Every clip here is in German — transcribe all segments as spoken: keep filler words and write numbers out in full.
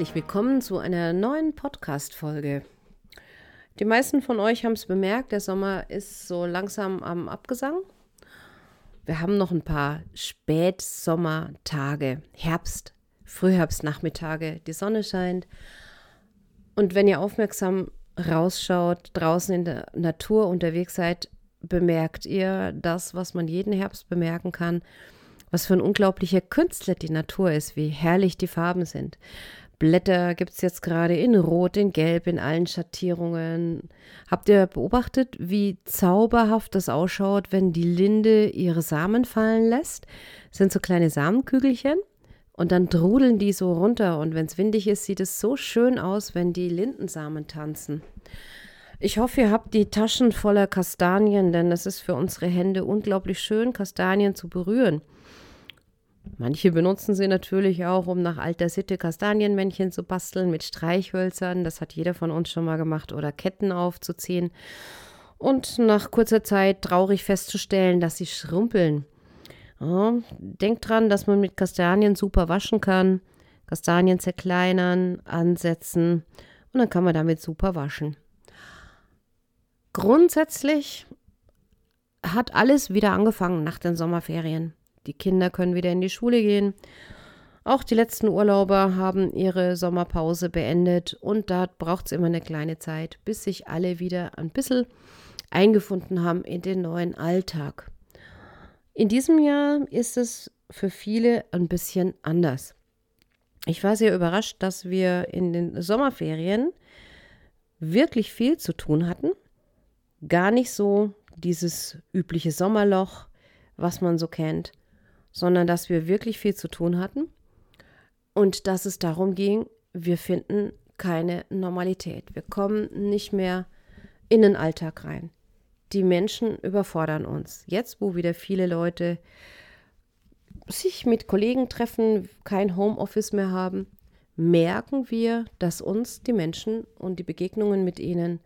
herzlich willkommen zu einer neuen Podcast-Folge. Die meisten von euch haben es bemerkt, der Sommer ist so langsam am Abgesang. Wir haben noch ein paar Spätsommertage, Herbst, Frühherbstnachmittage, die Sonne scheint. Und wenn ihr aufmerksam rausschaut, draußen in der Natur unterwegs seid, bemerkt ihr das, was man jeden Herbst bemerken kann, was für ein unglaublicher Künstler die Natur ist, wie herrlich die Farben sind. Blätter gibt es jetzt gerade in Rot, in Gelb, in allen Schattierungen. Habt ihr beobachtet, wie zauberhaft das ausschaut, wenn die Linde ihre Samen fallen lässt? Das sind so kleine Samenkügelchen und dann drudeln die so runter. Und wenn es windig ist, sieht es so schön aus, wenn die Lindensamen tanzen. Ich hoffe, ihr habt die Taschen voller Kastanien, denn das ist für unsere Hände unglaublich schön, Kastanien zu berühren. Manche benutzen sie natürlich auch, um nach alter Sitte Kastanienmännchen zu basteln mit Streichhölzern. Das hat jeder von uns schon mal gemacht. Oder Ketten aufzuziehen und nach kurzer Zeit traurig festzustellen, dass sie schrumpeln. Ja, denkt dran, dass man mit Kastanien super waschen kann. Kastanien zerkleinern, ansetzen und dann kann man damit super waschen. Grundsätzlich hat alles wieder angefangen nach den Sommerferien. Die Kinder können wieder in die Schule gehen. Auch die letzten Urlauber haben ihre Sommerpause beendet. Und da braucht es immer eine kleine Zeit, bis sich alle wieder ein bisschen eingefunden haben in den neuen Alltag. In diesem Jahr ist es für viele ein bisschen anders. Ich war sehr überrascht, dass wir in den Sommerferien wirklich viel zu tun hatten. Gar nicht so dieses übliche Sommerloch, was man so kennt, sondern dass wir wirklich viel zu tun hatten und dass es darum ging, wir finden keine Normalität. Wir kommen nicht mehr in den Alltag rein. Die Menschen überfordern uns. Jetzt, wo wieder viele Leute sich mit Kollegen treffen, kein Homeoffice mehr haben, merken wir, dass uns die Menschen und die Begegnungen mit ihnen,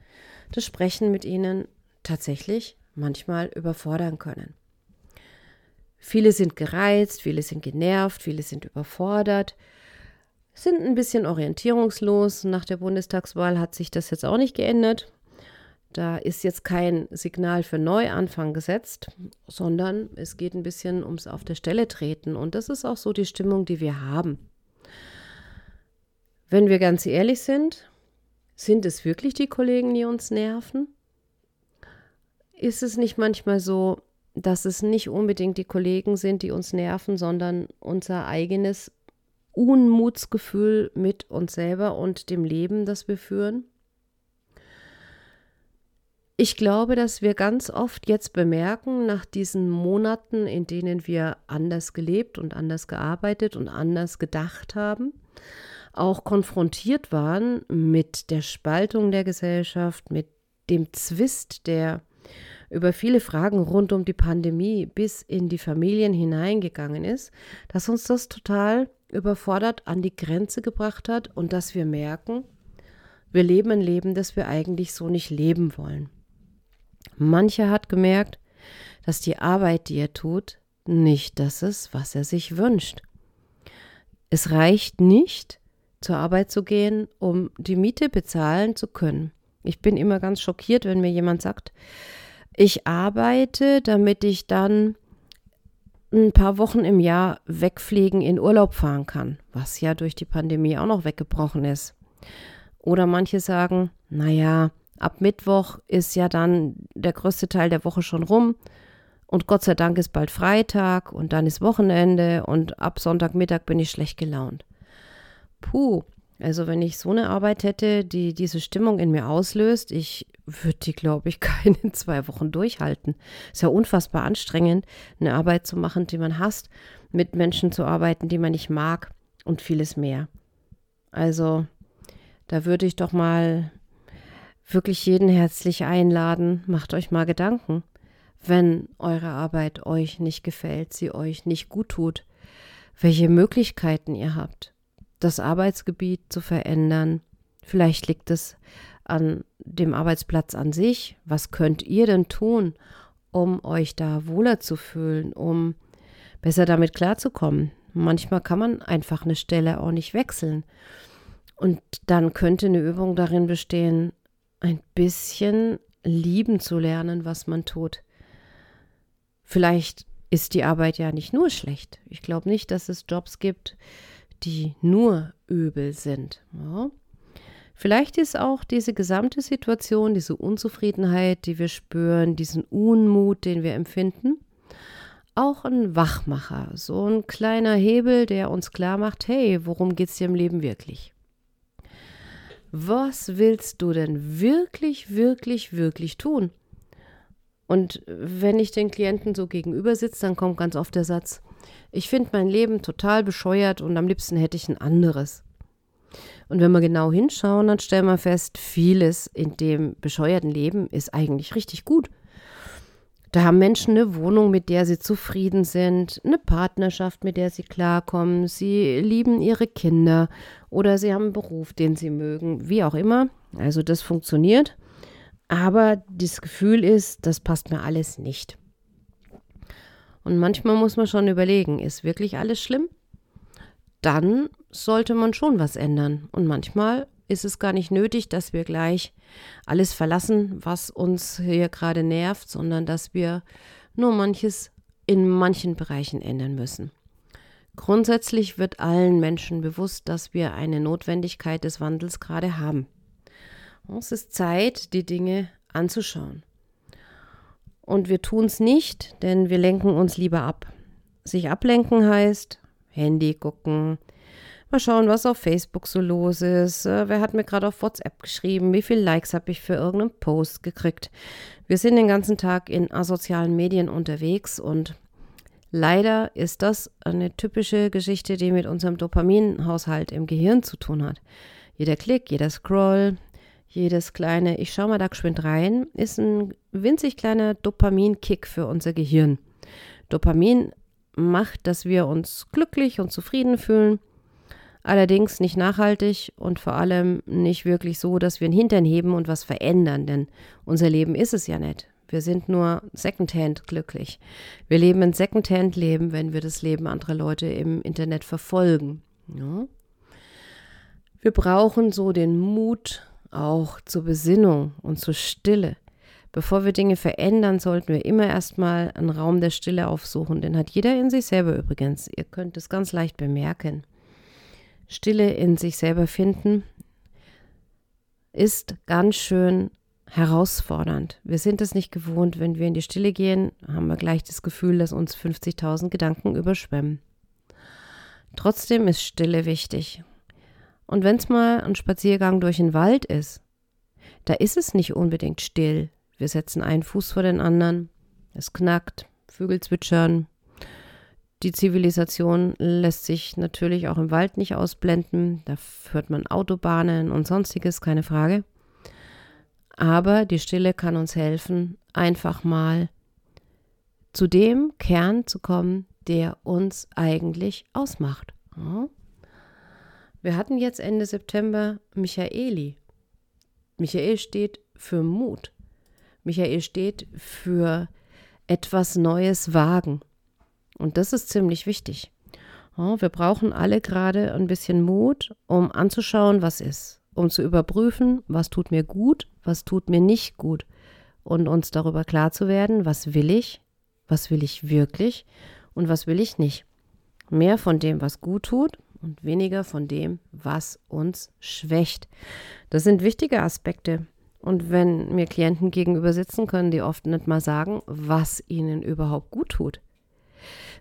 das Sprechen mit ihnen tatsächlich manchmal überfordern können. Viele sind gereizt, viele sind genervt, viele sind überfordert, sind ein bisschen orientierungslos. Nach der Bundestagswahl hat sich das jetzt auch nicht geändert. Da ist jetzt kein Signal für Neuanfang gesetzt, sondern es geht ein bisschen ums Auf der Stelle treten. Und das ist auch so die Stimmung, die wir haben. Wenn wir ganz ehrlich sind, sind es wirklich die Kollegen, die uns nerven? Ist es nicht manchmal so, dass es nicht unbedingt die Kollegen sind, die uns nerven, sondern unser eigenes Unmutsgefühl mit uns selber und dem Leben, das wir führen? Ich glaube, dass wir ganz oft jetzt bemerken, nach diesen Monaten, in denen wir anders gelebt und anders gearbeitet und anders gedacht haben, auch konfrontiert waren mit der Spaltung der Gesellschaft, mit dem Zwist, der über viele Fragen rund um die Pandemie bis in die Familien hineingegangen ist, dass uns das total überfordert an die Grenze gebracht hat und dass wir merken, wir leben ein Leben, das wir eigentlich so nicht leben wollen. Mancher hat gemerkt, dass die Arbeit, die er tut, nicht das ist, was er sich wünscht. Es reicht nicht, zur Arbeit zu gehen, um die Miete bezahlen zu können. Ich bin immer ganz schockiert, wenn mir jemand sagt, ich arbeite, damit ich dann ein paar Wochen im Jahr wegfliegen, in Urlaub fahren kann, was ja durch die Pandemie auch noch weggebrochen ist. Oder manche sagen, naja, ab Mittwoch ist ja dann der größte Teil der Woche schon rum und Gott sei Dank ist bald Freitag und dann ist Wochenende und ab Sonntagmittag bin ich schlecht gelaunt. Puh, also wenn ich so eine Arbeit hätte, die diese Stimmung in mir auslöst, ich würde die, glaube ich, keine zwei Wochen durchhalten. Ist ja unfassbar anstrengend, eine Arbeit zu machen, die man hasst, mit Menschen zu arbeiten, die man nicht mag und vieles mehr. Also da würde ich doch mal wirklich jeden herzlich einladen, macht euch mal Gedanken, wenn eure Arbeit euch nicht gefällt, sie euch nicht gut tut, welche Möglichkeiten ihr habt, das Arbeitsgebiet zu verändern. Vielleicht liegt es an dem Arbeitsplatz an sich. Was könnt ihr denn tun, um euch da wohler zu fühlen, um besser damit klarzukommen? Manchmal kann man einfach eine Stelle auch nicht wechseln. Und dann könnte eine Übung darin bestehen, ein bisschen lieben zu lernen, was man tut. Vielleicht ist die Arbeit ja nicht nur schlecht. Ich glaube nicht, dass es Jobs gibt, die nur übel sind. Ja. Vielleicht ist auch diese gesamte Situation, diese Unzufriedenheit, die wir spüren, diesen Unmut, den wir empfinden, auch ein Wachmacher, so ein kleiner Hebel, der uns klar macht, hey, worum geht's dir im Leben wirklich? Was willst du denn wirklich, wirklich, wirklich tun? Und wenn ich den Klienten so gegenüber sitze, dann kommt ganz oft der Satz, ich finde mein Leben total bescheuert und am liebsten hätte ich ein anderes. Und wenn wir genau hinschauen, dann stellen wir fest, vieles in dem bescheuerten Leben ist eigentlich richtig gut. Da haben Menschen eine Wohnung, mit der sie zufrieden sind, eine Partnerschaft, mit der sie klarkommen, sie lieben ihre Kinder oder sie haben einen Beruf, den sie mögen, wie auch immer. Also das funktioniert, aber das Gefühl ist, das passt mir alles nicht. Und manchmal muss man schon überlegen, ist wirklich alles schlimm? Dann sollte man schon was ändern. Und manchmal ist es gar nicht nötig, dass wir gleich alles verlassen, was uns hier gerade nervt, sondern dass wir nur manches in manchen Bereichen ändern müssen. Grundsätzlich wird allen Menschen bewusst, dass wir eine Notwendigkeit des Wandels gerade haben. Es ist Zeit, die Dinge anzuschauen. Und wir tun es nicht, denn wir lenken uns lieber ab. Sich ablenken heißt Handy gucken, mal schauen, was auf Facebook so los ist, wer hat mir gerade auf WhatsApp geschrieben, wie viele Likes habe ich für irgendeinen Post gekriegt. Wir sind den ganzen Tag in asozialen Medien unterwegs und leider ist das eine typische Geschichte, die mit unserem Dopaminhaushalt im Gehirn zu tun hat. Jeder Klick, jeder Scroll, jedes kleine, ich schau mal da geschwind rein, ist ein winzig kleiner Dopaminkick für unser Gehirn. Dopamin macht, dass wir uns glücklich und zufrieden fühlen, allerdings nicht nachhaltig und vor allem nicht wirklich so, dass wir den Hintern heben und was verändern, denn unser Leben ist es ja nicht. Wir sind nur secondhand glücklich. Wir leben ein secondhand Leben, wenn wir das Leben anderer Leute im Internet verfolgen. Ja. Wir brauchen so den Mut auch zur Besinnung und zur Stille. Bevor wir Dinge verändern, sollten wir immer erstmal einen Raum der Stille aufsuchen. Den hat jeder in sich selber übrigens. Ihr könnt es ganz leicht bemerken. Stille in sich selber finden ist ganz schön herausfordernd. Wir sind es nicht gewohnt. Wenn wir in die Stille gehen, haben wir gleich das Gefühl, dass uns fünfzigtausend Gedanken überschwemmen. Trotzdem ist Stille wichtig. Und wenn es mal ein Spaziergang durch den Wald ist, da ist es nicht unbedingt still. Wir setzen einen Fuß vor den anderen, es knackt, Vögel zwitschern. Die Zivilisation lässt sich natürlich auch im Wald nicht ausblenden, da hört man Autobahnen und sonstiges, keine Frage. Aber die Stille kann uns helfen, einfach mal zu dem Kern zu kommen, der uns eigentlich ausmacht. Wir hatten jetzt Ende September Michaeli. Michael steht für Mut. Michael steht für etwas Neues wagen. Und das ist ziemlich wichtig. Ja, wir brauchen alle gerade ein bisschen Mut, um anzuschauen, was ist. Um zu überprüfen, was tut mir gut, was tut mir nicht gut. Und uns darüber klar zu werden, was will ich, was will ich wirklich und was will ich nicht. Mehr von dem, was gut tut und weniger von dem, was uns schwächt. Das sind wichtige Aspekte. Und wenn mir Klienten gegenüber sitzen, können die oft nicht mal sagen, was ihnen überhaupt gut tut.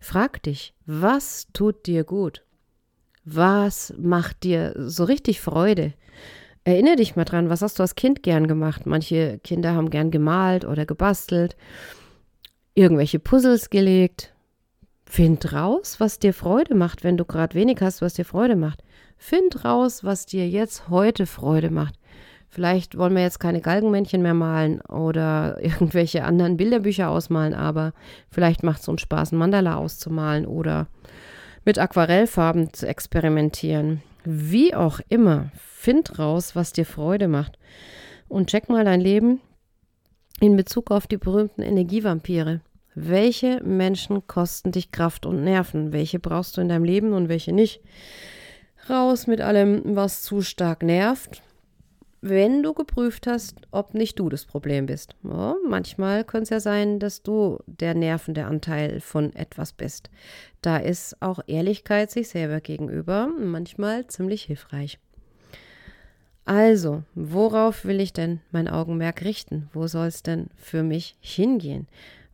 Frag dich, was tut dir gut? Was macht dir so richtig Freude? Erinnere dich mal dran, was hast du als Kind gern gemacht? Manche Kinder haben gern gemalt oder gebastelt, irgendwelche Puzzles gelegt. Find raus, was dir Freude macht, wenn du gerade wenig hast, was dir Freude macht. Find raus, was dir jetzt heute Freude macht. Vielleicht wollen wir jetzt keine Galgenmännchen mehr malen oder irgendwelche anderen Bilderbücher ausmalen, aber vielleicht macht es uns Spaß, einen Mandala auszumalen oder mit Aquarellfarben zu experimentieren. Wie auch immer, find raus, was dir Freude macht. Und check mal dein Leben in Bezug auf die berühmten Energievampire. Welche Menschen kosten dich Kraft und Nerven? Welche brauchst du in deinem Leben und welche nicht? Raus mit allem, was zu stark nervt, wenn du geprüft hast, ob nicht du das Problem bist. Ja, manchmal könnte es ja sein, dass du der nervende Anteil von etwas bist. Da ist auch Ehrlichkeit sich selber gegenüber manchmal ziemlich hilfreich. Also, worauf will ich denn mein Augenmerk richten? Wo soll es denn für mich hingehen?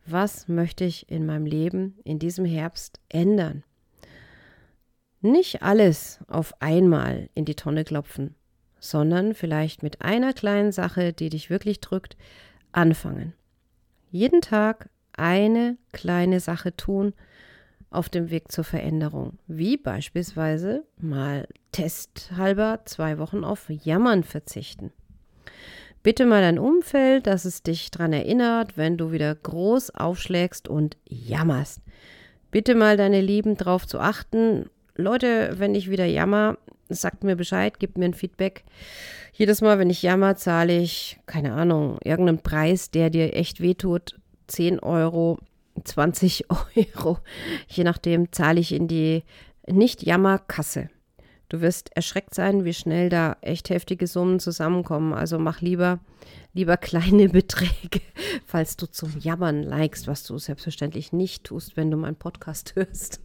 Was möchte ich in meinem Leben in diesem Herbst ändern? Nicht alles auf einmal in die Tonne klopfen, sondern vielleicht mit einer kleinen Sache, die dich wirklich drückt, anfangen. Jeden Tag eine kleine Sache tun auf dem Weg zur Veränderung, wie beispielsweise mal testhalber zwei Wochen auf Jammern verzichten. Bitte mal dein Umfeld, dass es dich daran erinnert, wenn du wieder groß aufschlägst und jammerst. Bitte mal deine Lieben darauf zu achten, Leute, wenn ich wieder jammer, sagt mir Bescheid, gebt mir ein Feedback. Jedes Mal, wenn ich jammer, zahle ich, keine Ahnung, irgendeinen Preis, der dir echt wehtut, zehn Euro, zwanzig Euro, je nachdem zahle ich in die Nicht-Jammer-Kasse. Du wirst erschreckt sein, wie schnell da echt heftige Summen zusammenkommen. Also mach lieber, lieber kleine Beträge, falls du zum Jammern neigst, was du selbstverständlich nicht tust, wenn du meinen Podcast hörst.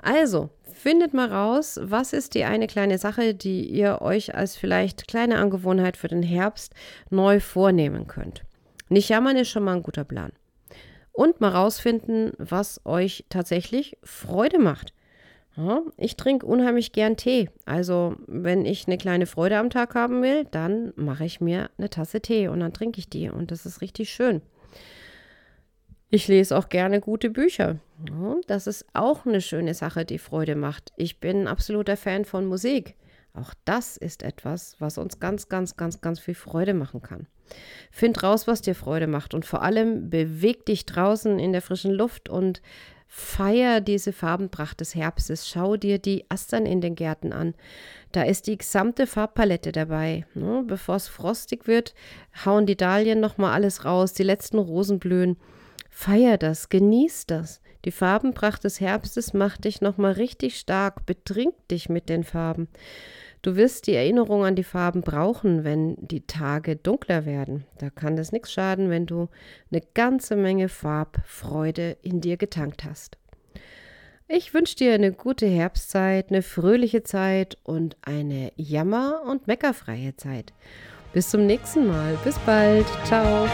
Also, findet mal raus, was ist die eine kleine Sache, die ihr euch als vielleicht kleine Angewohnheit für den Herbst neu vornehmen könnt. Nicht jammern ist schon mal ein guter Plan. Und mal rausfinden, was euch tatsächlich Freude macht. Ich trinke unheimlich gern Tee. Also wenn ich eine kleine Freude am Tag haben will, dann mache ich mir eine Tasse Tee und dann trinke ich die und das ist richtig schön. Ich lese auch gerne gute Bücher. Das ist auch eine schöne Sache, die Freude macht. Ich bin ein absoluter Fan von Musik. Auch das ist etwas, was uns ganz, ganz, ganz, ganz viel Freude machen kann. Find raus, was dir Freude macht und vor allem beweg dich draußen in der frischen Luft und feier diese Farbenpracht des Herbstes. Schau dir die Astern in den Gärten an. Da ist die gesamte Farbpalette dabei. Ne? Bevor es frostig wird, hauen die Dahlien nochmal alles raus, die letzten Rosen blühen. Feier das, genieß das. Die Farbenpracht des Herbstes macht dich nochmal richtig stark, betrinkt dich mit den Farben. Du wirst die Erinnerung an die Farben brauchen, wenn die Tage dunkler werden. Da kann das nichts schaden, wenn du eine ganze Menge Farbfreude in dir getankt hast. Ich wünsche dir eine gute Herbstzeit, eine fröhliche Zeit und eine jammer- und meckerfreie Zeit. Bis zum nächsten Mal. Bis bald. Ciao.